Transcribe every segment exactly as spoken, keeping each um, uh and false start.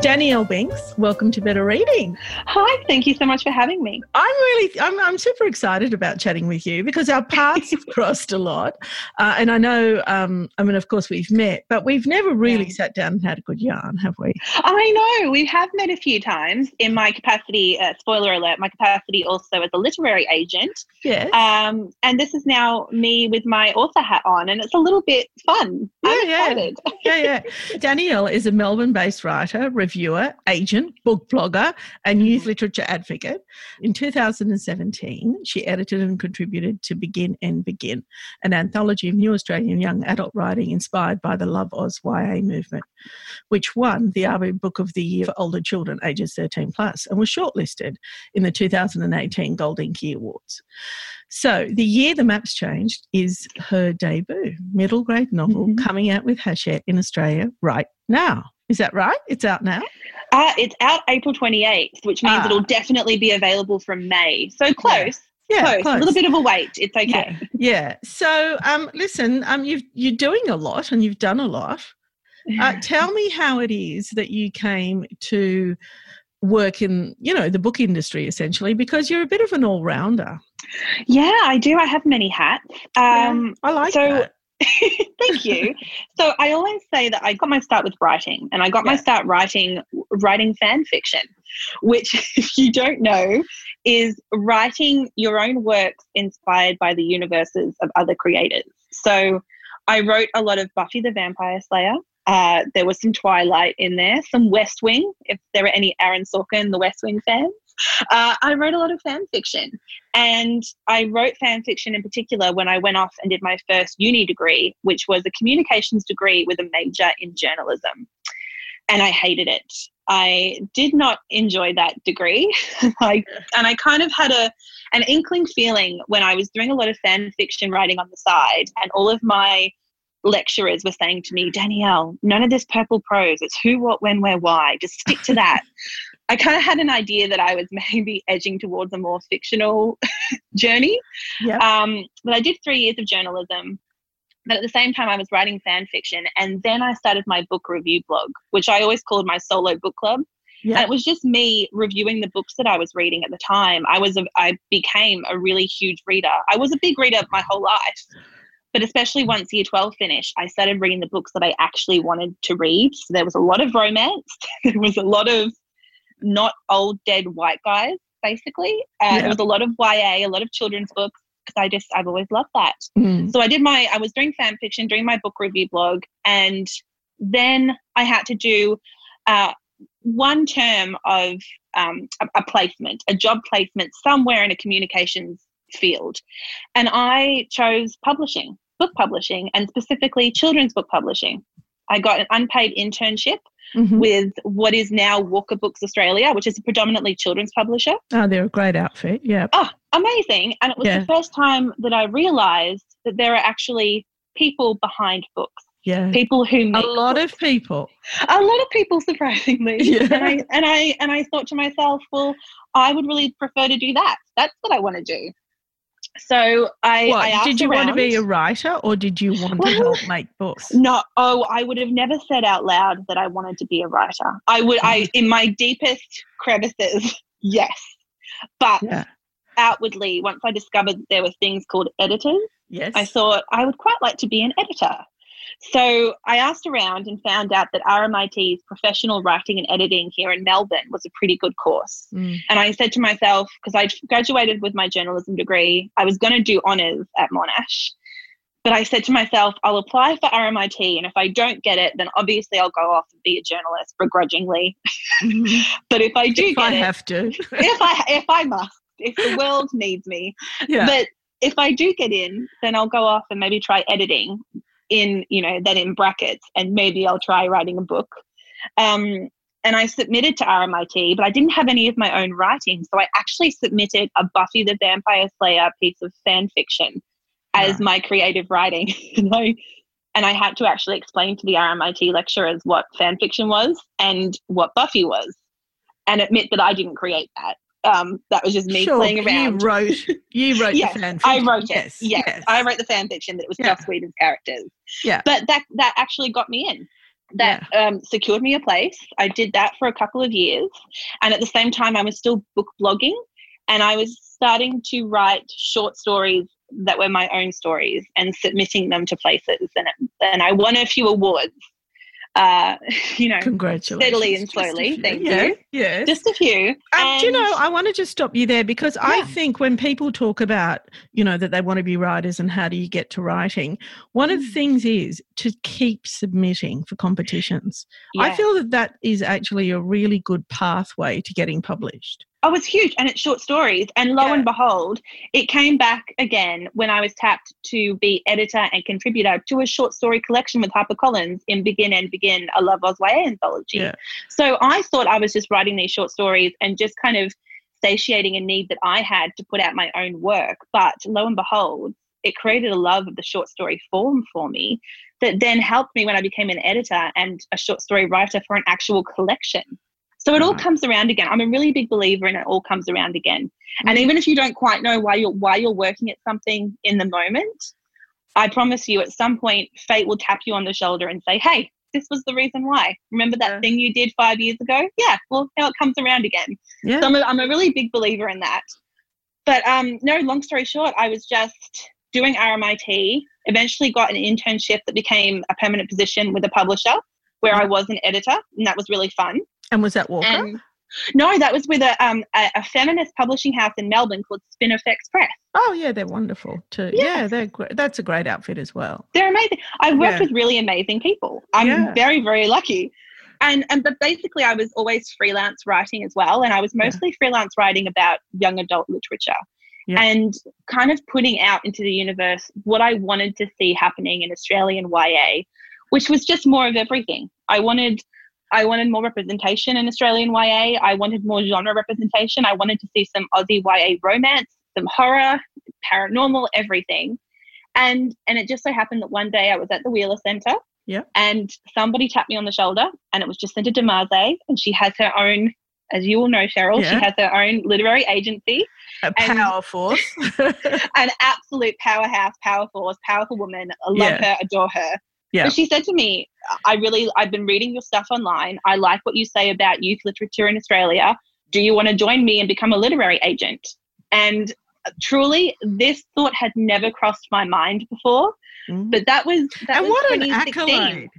Danielle Binks, welcome to Better Reading. Hi, thank you so much for having me. I'm really, I'm, I'm super excited about chatting with you because our paths have crossed a lot. Uh, and I know, um, I mean, of course we've met, but we've never really yeah. sat down and had a good yarn, have we? I know, we have met a few times in my capacity, uh, spoiler alert, my capacity also as a literary agent. Yes. Um, and this is now me with my author hat on, and it's a little bit fun. Yeah, I'm yeah. excited. yeah, yeah. Danielle is a Melbourne-based writer, viewer, agent, book blogger and youth literature advocate. In two thousand seventeen, she edited and contributed to Begin and Begin, an anthology of new Australian young adult writing inspired by the Love Oz Y A movement, which won the ABIA Book of the Year for Older Children ages thirteen plus and was shortlisted in the two thousand eighteen Golden Key Awards. So The Year the Maps Changed is her debut middle grade novel mm-hmm. coming out with Hachette in Australia right now. Is that right? It's out now? Uh, it's out April twenty-eighth, which means ah. it'll definitely be available from May. So close. Yeah, yeah close. close. A little bit of a wait. It's okay. Yeah. yeah. So um, listen, um, you've, you're doing a lot and you've done a lot. Uh, tell me how it is that you came to work in, you know, the book industry essentially, because you're a bit of an all-rounder. Yeah, I do. I have many hats. Um, yeah, I like so- that. Thank you. So I always say that I got my start with writing, and I got yeah. my start writing writing fan fiction, which, if you don't know, is writing your own works inspired by the universes of other creators. So I wrote a lot of Buffy the Vampire Slayer. Uh, there was some Twilight in there, some West Wing, if there are any Aaron Sorkin, the West Wing fans. Uh, I wrote a lot of fan fiction, and I wrote fan fiction in particular when I went off and did my first uni degree, which was a communications degree with a major in journalism, and I hated it. I did not enjoy that degree. I, and I kind of had a an inkling feeling when I was doing a lot of fan fiction writing on the side, and all of my lecturers were saying to me, Danielle, none of this purple prose. It's who, what, when, where, why. Just stick to that. I kind of had an idea that I was maybe edging towards a more fictional journey. Yep. Um, but I did three years of journalism. But at the same time, I was writing fan fiction. And then I started my book review blog, which I always called my solo book club. Yep. And it was just me reviewing the books that I was reading at the time. I was a, I became a really huge reader. I was a big reader my whole life. But especially once Year twelve finished, I started reading the books that I actually wanted to read. So there was a lot of romance. There was a lot of not old, dead white guys, basically. Uh, yeah. There was a lot of Y A, a lot of children's books, because I just, I've always loved that. Mm. So I did my, I was doing fan fiction, doing my book review blog. And then I had to do uh, one term of um, a, a placement, a job placement somewhere in a communications field. And I chose publishing. book publishing, and specifically children's book publishing. I got an unpaid internship mm-hmm. with what is now Walker Books Australia, which is a predominantly children's publisher. Oh, they're a great outfit, yeah. Oh, amazing. And it was yeah. the first time that I realised that there are actually people behind books. Yeah. People who make a lot books. of people. A lot of people, surprisingly. Yeah. And I and I and I thought to myself, well, I would really prefer to do that. That's what I want to do. So I, what, I asked Did you around, want to be a writer or did you want well, to help make books? No, oh, I would have never said out loud that I wanted to be a writer. I would, I in my deepest crevices, yes. But yeah. outwardly, once I discovered there were things called editors, yes. I thought I would quite like to be an editor. So I asked around and found out that R M I T's professional writing and editing here in Melbourne was a pretty good course. Mm. And I said to myself, because I graduated with my journalism degree, I was going to do honours at Monash. But I said to myself, I'll apply for R M I T, and if I don't get it, then obviously I'll go off and be a journalist begrudgingly. But if I do if get I it, have to. if I if I must, if the world needs me. Yeah. But if I do get in, then I'll go off and maybe try editing in, you know, then in brackets, and maybe I'll try writing a book. Um, and I submitted to R M I T, but I didn't have any of my own writing. So I actually submitted a Buffy the Vampire Slayer piece of fan fiction as my creative writing. and, I, and I had to actually explain to the R M I T lecturers what fan fiction was and what Buffy was, and admit that I didn't create that. Um, that was just me sure, playing around. You wrote, you wrote yes, the fan fiction. I wrote it, yes, yes. yes. I wrote the fan fiction that was yeah. Joss Whedon's characters. Yeah. But that that actually got me in. That yeah. um, secured me a place. I did that for a couple of years. And at the same time, I was still book blogging, and I was starting to write short stories that were my own stories and submitting them to places. And it, and I won a few awards. Uh, you know, congratulations. Steadily and slowly. Thank yeah, you. Yeah. Just a few. Um, and, do you know, I wanted to stop you there because yeah. I think when people talk about, you know, that they want to be writers and how do you get to writing, one of the things is to keep submitting for competitions. Yeah. I feel that that is actually a really good pathway to getting published. Oh, it's huge, and it's short stories. And lo yeah. and behold, it came back again when I was tapped to be editor and contributor to a short story collection with HarperCollins in Begin and Begin, a Love Oz Y A anthology. Yeah. So I thought I was just writing these short stories and just kind of satiating a need that I had to put out my own work. But lo and behold, it created a love of the short story form for me that then helped me when I became an editor and a short story writer for an actual collection. So it all comes around again. I'm a really big believer in it all comes around again. And even if you don't quite know why you're why you're working at something in the moment, I promise you at some point fate will tap you on the shoulder and say, hey, this was the reason why. Remember that yeah. thing you did five years ago? Yeah, well, now it comes around again. Yeah. So I'm a, I'm a really big believer in that. But um, no, long story short, I was just doing R M I T, eventually got an internship that became a permanent position with a publisher where I was an editor, and that was really fun. And was that Walker? And, no, that was with a, um, a a feminist publishing house in Melbourne called Spinifex Press. Oh, yeah, they're wonderful too. Yeah, yeah they're great. That's a great outfit as well. They're amazing. I've worked yeah. with really amazing people. I'm yeah. very, very lucky. And and but basically I was always freelance writing as well, and I was mostly yeah. freelance writing about young adult literature yeah. and kind of putting out into the universe what I wanted to see happening in Australian Y A, which was just more of everything. I wanted... I wanted more representation in Australian Y A. I wanted more genre representation. I wanted to see some Aussie Y A romance, some horror, paranormal, everything. And and it just so happened that one day I was at the Wheeler Centre yeah. and somebody tapped me on the shoulder, and it was Jacinta Demaze, and she has her own, as you all know, Cheryl, yeah. she has her own literary agency. A power and, force. An absolute powerhouse, power force, powerful woman. I love yeah. her, adore her. Yeah. But she said to me, I really, I've been reading your stuff online. I like what you say about youth literature in Australia. Do you want to join me and become a literary agent? And truly, this thought had never crossed my mind before. Mm. But that was that and was what an accolade! What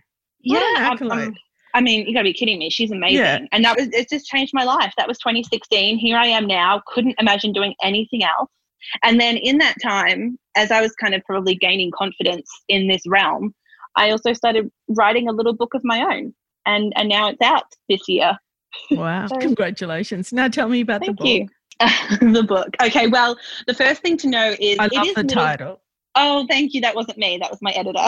yeah, an accolade. I'm, I'm, I mean, you got to be kidding me. She's amazing, yeah. and that was it. Just changed my life. That was twenty sixteen. Here I am now. Couldn't imagine doing anything else. And then in that time, as I was kind of probably gaining confidence in this realm, I also started writing a little book of my own, and, and now it's out this year. Wow. So, congratulations. Now tell me about thank the book. You. The book. Okay, well, the first thing to know is... I love it is the middle... title. Oh, thank you. That wasn't me. That was my editor.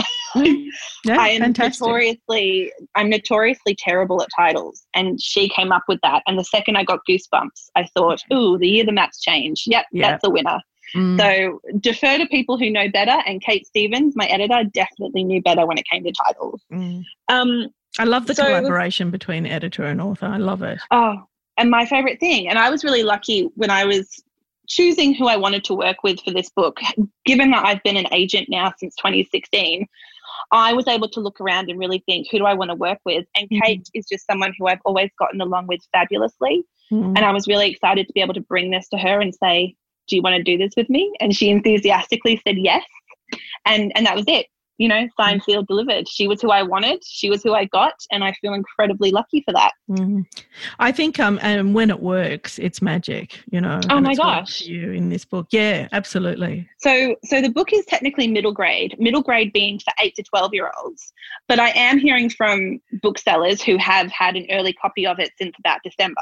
Yeah, I am fantastic. Notoriously, I'm notoriously terrible at titles, and she came up with that. And the second I got goosebumps, I thought, ooh, The Year the Maps Changed. Yep, yep. That's a winner. Mm. So defer to people who know better, and Kate Stevens, my editor, definitely knew better when it came to titles. Mm. Um, I love the so, collaboration between editor and author. I love it. Oh, and my favourite thing, and I was really lucky when I was choosing who I wanted to work with for this book, given that I've been an agent now since twenty sixteen, I was able to look around and really think, who do I want to work with? And mm-hmm. Kate is just someone who I've always gotten along with fabulously, mm-hmm. and I was really excited to be able to bring this to her and say, do you want to do this with me? And she enthusiastically said yes. And and that was it. you know, signed, sealed, delivered. She was who I wanted. She was who I got, and I feel incredibly lucky for that. Mm. I think, um, and when it works, it's magic, you know. Oh my gosh, you in this book, yeah, absolutely. So, so the book is technically middle grade. Middle grade being for eight to twelve year olds, but I am hearing from booksellers who have had an early copy of it since about December.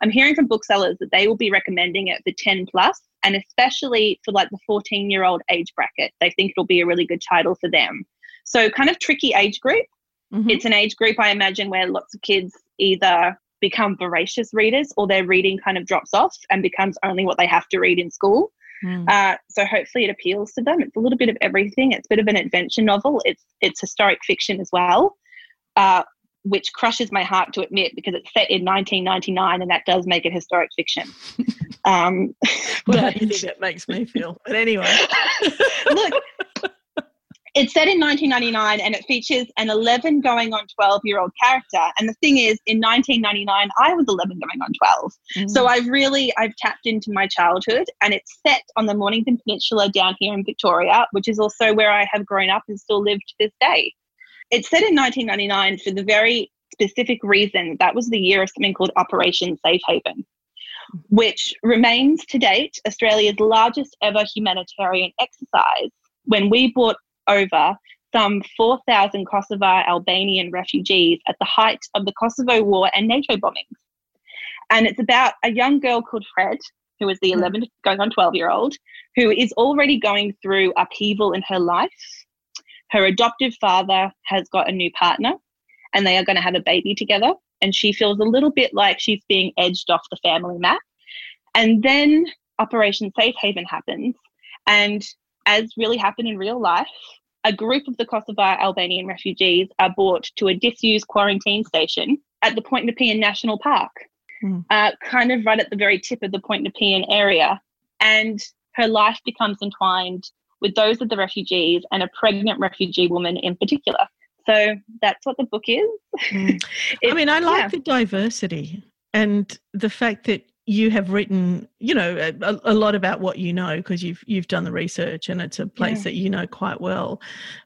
I'm hearing from booksellers that they will be recommending it for ten plus, and especially for like the fourteen-year-old age bracket. They think it'll be a really good title for them. So kind of tricky age group. Mm-hmm. It's an age group, I imagine, where lots of kids either become voracious readers or their reading kind of drops off and becomes only what they have to read in school. Mm. Uh, so hopefully it appeals to them. It's a little bit of everything. It's a bit of an adventure novel. It's it's historic fiction as well. Uh which crushes my heart to admit because it's set in nineteen ninety-nine and that does make it historic fiction. Um, well, it makes me feel. But anyway. Look, it's set in nineteen ninety-nine and it features an eleven going on twelve-year-old character. And the thing is, in nineteen ninety-nine, I was eleven going on twelve. Mm. So I've really, I've tapped into my childhood, and it's set on the Mornington Peninsula down here in Victoria, which is also where I have grown up and still live to this day. It's set in nineteen ninety-nine for the very specific reason that was the year of something called Operation Safe Haven, which remains to date Australia's largest ever humanitarian exercise, when we brought over some four thousand Kosovar Albanian refugees at the height of the Kosovo War and NATO bombings. And it's about a young girl called Fred, who is the eleven going on twelve-year-old, who is already going through upheaval in her life. Her adoptive father has got a new partner and they are going to have a baby together, and she feels a little bit like she's being edged off the family map. And then Operation Safe Haven happens, and as really happened in real life, a group of the Kosovo Albanian refugees are brought to a disused quarantine station at the Point Nepean National Park, mm. uh, kind of right at the very tip of the Point Nepean area, and her life becomes entwined with those of the refugees and a pregnant refugee woman in particular. So that's what the book is. Mm. it, I mean, I like yeah. the diversity and the fact that you have written, you know, a, a lot about what you know, because you've you've done the research and it's a place yeah. that you know quite well.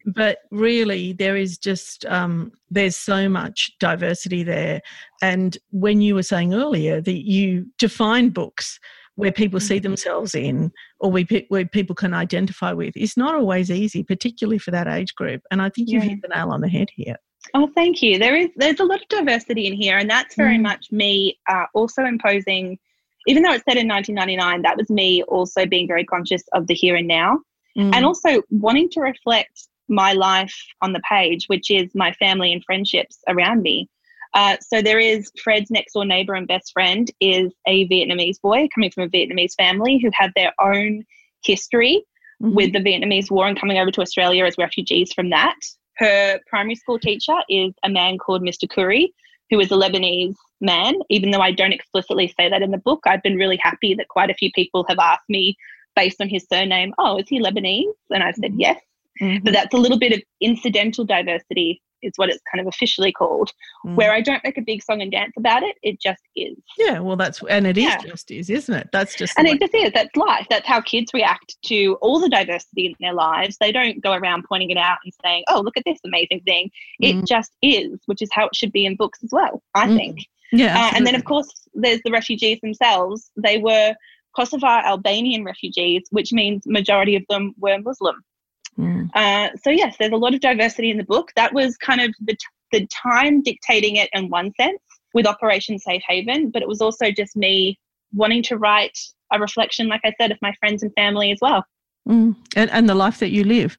But really there is just, um, there's so much diversity there. And when you were saying earlier that you define books where people see themselves in, or we, where people can identify with, it's not always easy, particularly for that age group. And I think you've yeah. hit the nail on the head here. Oh, thank you. There is, there's a lot of diversity in here, and that's very mm. much me uh, also imposing, even though it's set in nineteen ninety-nine, that was me also being very conscious of the here and now, mm. and also wanting to reflect my life on the page, which is my family and friendships around me. Uh, so there is Fred's next door neighbour and best friend is a Vietnamese boy coming from a Vietnamese family who have their own history mm-hmm. with the Vietnamese War and coming over to Australia as refugees from that. Her primary school teacher is a man called Mister Khoury, who is a Lebanese man. Even though I don't explicitly say that in the book, I've been really happy that quite a few people have asked me based on his surname, oh, is he Lebanese? And I've said yes. Mm-hmm. But that's a little bit of incidental diversity is what it's kind of officially called, mm. where I don't make a big song and dance about it. It just is. Yeah, well, that's, and it yeah. is just is, isn't it? That's just. And it just is. That's life. That's how kids react to all the diversity in their lives. They don't go around pointing it out and saying, oh, look at this amazing thing. Mm. It just is, which is how it should be in books as well, I mm. think. Yeah. Uh, and then, of course, there's the refugees themselves. They were Kosovo Albanian refugees, which means majority of them were Muslim. Mm. Uh, so yes, there's a lot of diversity in the book. That was kind of the, t- the time dictating it in one sense with Operation Safe Haven, but it was also just me wanting to write a reflection, like I said, of my friends and family as well. Mm. And, and the life that you live.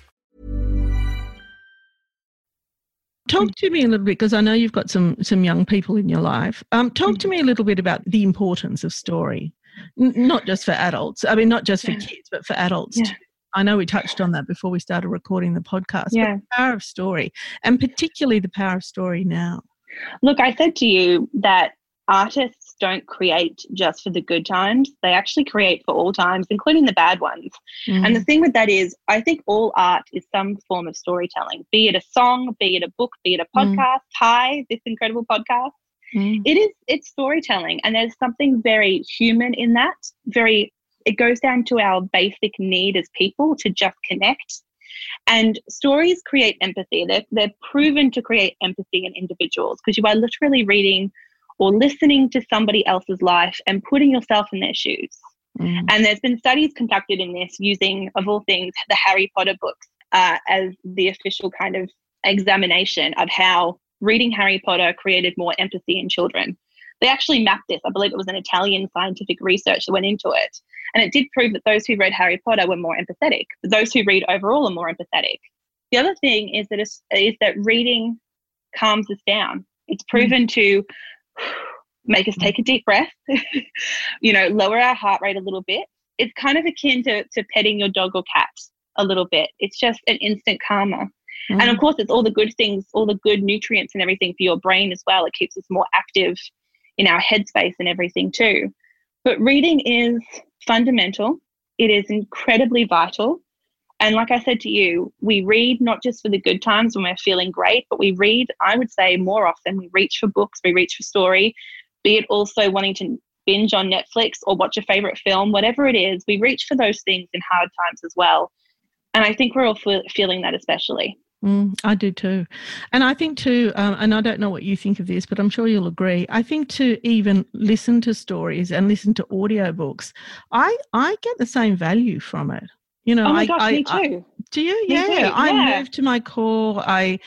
Talk to me a little bit, because I know you've got some some young people in your life. Um, talk to me a little bit about the importance of story, N- not just for adults. I mean, not just for yeah. kids, but for adults yeah. too. I know we touched on that before we started recording the podcast. Yeah. But the power of story, and particularly the power of story now. Look, I said to you that artists don't create just for the good times. They actually create for all times, including the bad ones. Mm. And the thing with that is I think all art is some form of storytelling, be it a song, be it a book, be it a podcast. Mm. Hi, this incredible podcast. Mm. It is, it's storytelling, and there's something very human in that. Very, it goes down to our basic need as people to just connect. And stories create empathy. They're, they're proven to create empathy in individuals, because you are literally reading or listening to somebody else's life and putting yourself in their shoes. Mm. And there's been studies conducted in this using, of all things, the Harry Potter books uh, as the official kind of examination of how reading Harry Potter created more empathy in children. They actually mapped this. I believe it was an Italian scientific research that went into it. And it did prove that those who read Harry Potter were more empathetic. Those who read overall are more empathetic. The other thing is that, is that reading calms us down. It's proven mm. to make us take a deep breath, you know, lower our heart rate a little bit. It's kind of akin to, to petting your dog or cat a little bit. It's just an instant calmer. Mm. And of course, it's all the good things, all the good nutrients and everything for your brain as well. It keeps us more active in our headspace and everything too. But reading is fundamental. It is incredibly vital. And like I said to you, we read not just for the good times when we're feeling great, but we read, I would say, more often. We reach for books, we reach for story, be it also wanting to binge on Netflix or watch a favourite film, whatever it is, we reach for those things in hard times as well. And I think we're all f- feeling that especially. Mm, I do too. And I think too, um, and I don't know what you think of this, but I'm sure you'll agree, I think to even listen to stories and listen to audiobooks, I, I get the same value from it. You know, oh my I, gosh, I, me too. I, do you? Yeah. Too, yeah. I moved to my core. I,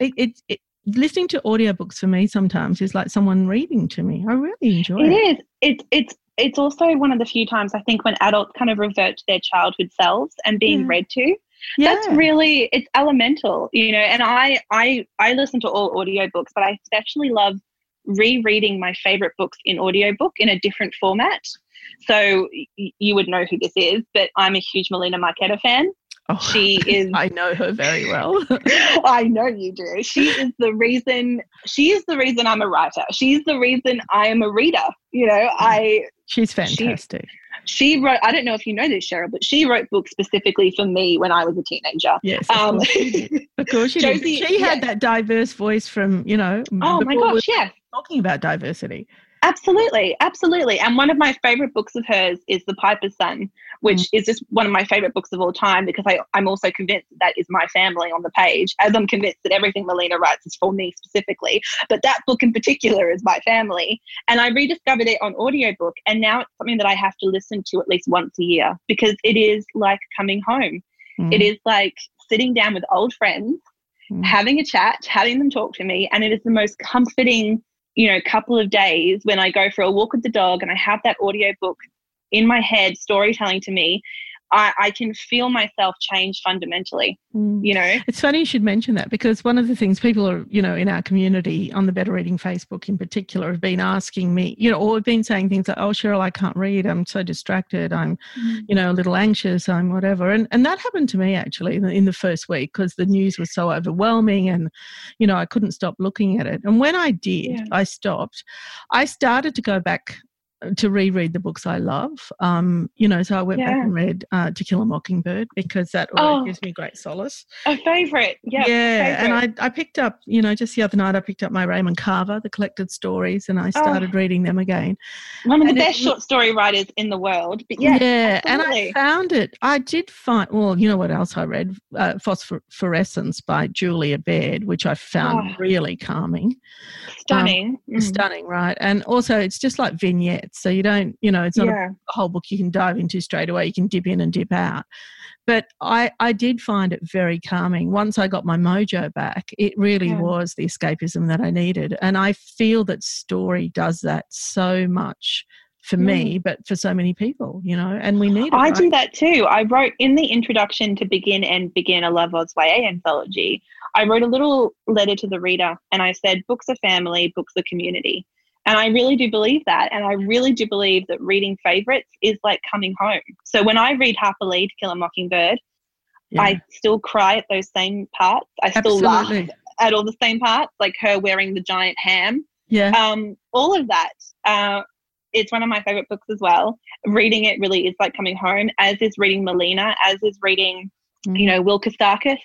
it, it, it, listening to audiobooks for me sometimes is like someone reading to me. I really enjoy it. It is. It's, it's, it's also one of the few times I think when adults kind of revert to their childhood selves and being yeah. read to. Yeah. That's really, it's elemental, you know, and I, I, I listen to all audiobooks, but I especially love rereading my favorite books in audiobook in a different format. So you would know who this is, but I'm a huge Melina Marchetta fan. Oh, she is. I know her very well. I know you do. She is the reason. She is the reason I'm a writer. She's the reason I am a reader. You know, I. She's fantastic. She, she wrote. I don't know if you know this, Cheryl, but she wrote books specifically for me when I was a teenager. Yes, of um, course she did. Of course she Josie, did. She had yes. that diverse voice from, you know. Oh my gosh! Yes, talking about diversity. Absolutely, absolutely. And one of my favourite books of hers is The Piper's Son, which mm. is just one of my favourite books of all time, because I, I'm also convinced that, that is my family on the page, as I'm convinced that everything Melina writes is for me specifically. But that book in particular is my family. And I rediscovered it on audiobook, and now it's something that I have to listen to at least once a year, because it is like coming home. Mm. It is like sitting down with old friends, mm. having a chat, having them talk to me, and it is the most comforting, you know, couple of days when I go for a walk with the dog and I have that audiobook in my head, storytelling to me, I, I can feel myself change fundamentally, mm. you know. It's funny you should mention that, because one of the things people are, you know, in our community on the Better Reading Facebook in particular have been asking me, you know, or have been saying things like, oh, Cheryl, I can't read. I'm so distracted. I'm, mm. you know, a little anxious. I'm whatever. And and that happened to me actually in the, in the first week, because the news was so overwhelming and, you know, I couldn't stop looking at it. And when I did, yeah. I stopped. I started to go back to reread the books I love. Um, you know, so I went yeah. back and read uh, To Kill a Mockingbird, because that always oh, gives me great solace. A favourite, yeah. Yeah, favorite. And I, I picked up, you know, just the other night I picked up my Raymond Carver, The Collected Stories, and I started oh, reading them again. One of and the best it, short story writers in the world. But yeah, yeah and I found it. I did find, well, you know what else I read? Uh, Phosphorescence by Julia Baird, which I found oh, really calming. Stunning. Um, mm. Stunning, right. And also it's just like vignettes. minutes. So you don't, you know, it's not yeah. a, a whole book you can dive into straight away. You can dip in and dip out. But I, I did find it very calming. Once I got my mojo back, it really yeah. was the escapism that I needed. And I feel that story does that so much for yeah. me, but for so many people, you know, and we need it. I right? do that too. I wrote in the introduction to Begin and Begin, a Love Oz Y A anthology, I wrote a little letter to the reader and I said, books are family, books are community. And I really do believe that. And I really do believe that reading favourites is like coming home. So when I read Harper Lee, To Kill a Mockingbird, yeah. I still cry at those same parts. I Absolutely. still laugh at all the same parts, like her wearing the giant ham. Yeah. Um, all of that. Uh, it's one of my favourite books as well. Reading it really is like coming home, as is reading Melina, as is reading, mm. you know, Will Kostakis.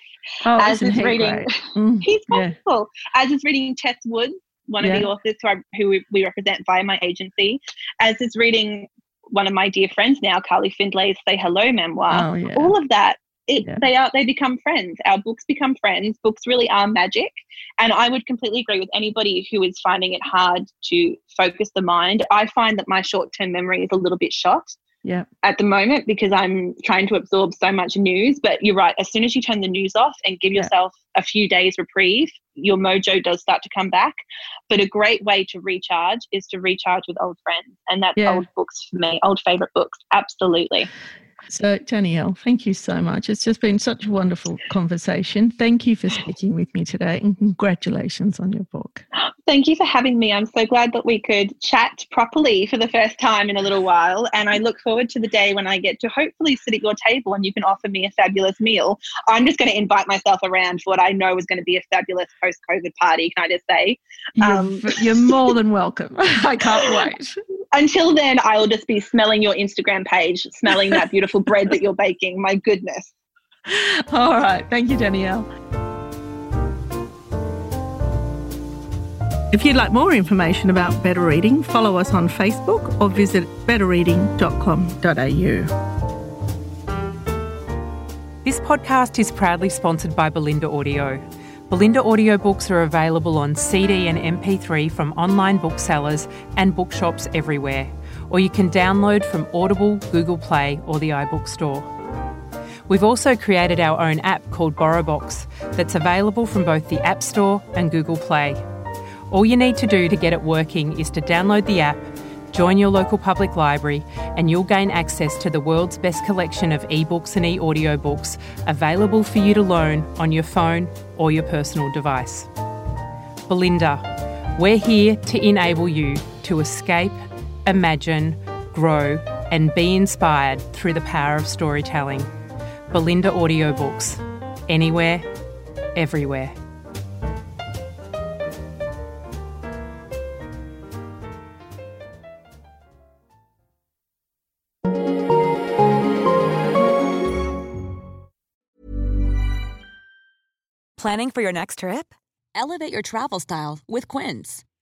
Oh, as is he reading, great? Mm, he's wonderful. Yeah. As is reading Tess Woods, one yeah. of the authors who, I, who we represent via my agency, as is reading one of my dear friends now, Carly Findlay's Say Hello memoir. Oh, yeah. All of that, it, yeah. they are they become friends. Our books become friends. Books really are magic. And I would completely agree with anybody who is finding it hard to focus the mind. I find that my short-term memory is a little bit shot yeah. at the moment because I'm trying to absorb so much news. But you're right, as soon as you turn the news off and give yeah. yourself a few days reprieve, your mojo does start to come back. But a great way to recharge is to recharge with old friends, and that's yeah. old books for me, old favourite books, absolutely. So, Danielle, thank you so much. It's just been such a wonderful conversation. Thank you for speaking with me today, and congratulations on your book. Thank you for having me. I'm so glad that we could chat properly for the first time in a little while, and I look forward to the day when I get to hopefully sit at your table and you can offer me a fabulous meal. I'm just going to invite myself around for what I know is going to be a fabulous post-COVID party, can I just say? You're, um, you're more than welcome. I can't wait. Until then, I will just be smelling your Instagram page, smelling that beautiful bread that you're baking. My goodness. All right. Thank you, Danielle. If you'd like more information about Better Reading, follow us on Facebook or visit better reading dot com dot a u. This podcast is proudly sponsored by Belinda Audio. Belinda audiobooks are available on C D and M P three from online booksellers and bookshops everywhere, or you can download from Audible, Google Play or the iBook Store. We've also created our own app called BorrowBox that's available from both the App Store and Google Play. All you need to do to get it working is to download the app, join your local public library, and you'll gain access to the world's best collection of ebooks and e-audiobooks available for you to loan on your phone or your personal device. Belinda, we're here to enable you to escape, imagine, grow, and be inspired through the power of storytelling. Belinda Audiobooks. Anywhere, everywhere. Planning for your next trip? Elevate your travel style with Quince.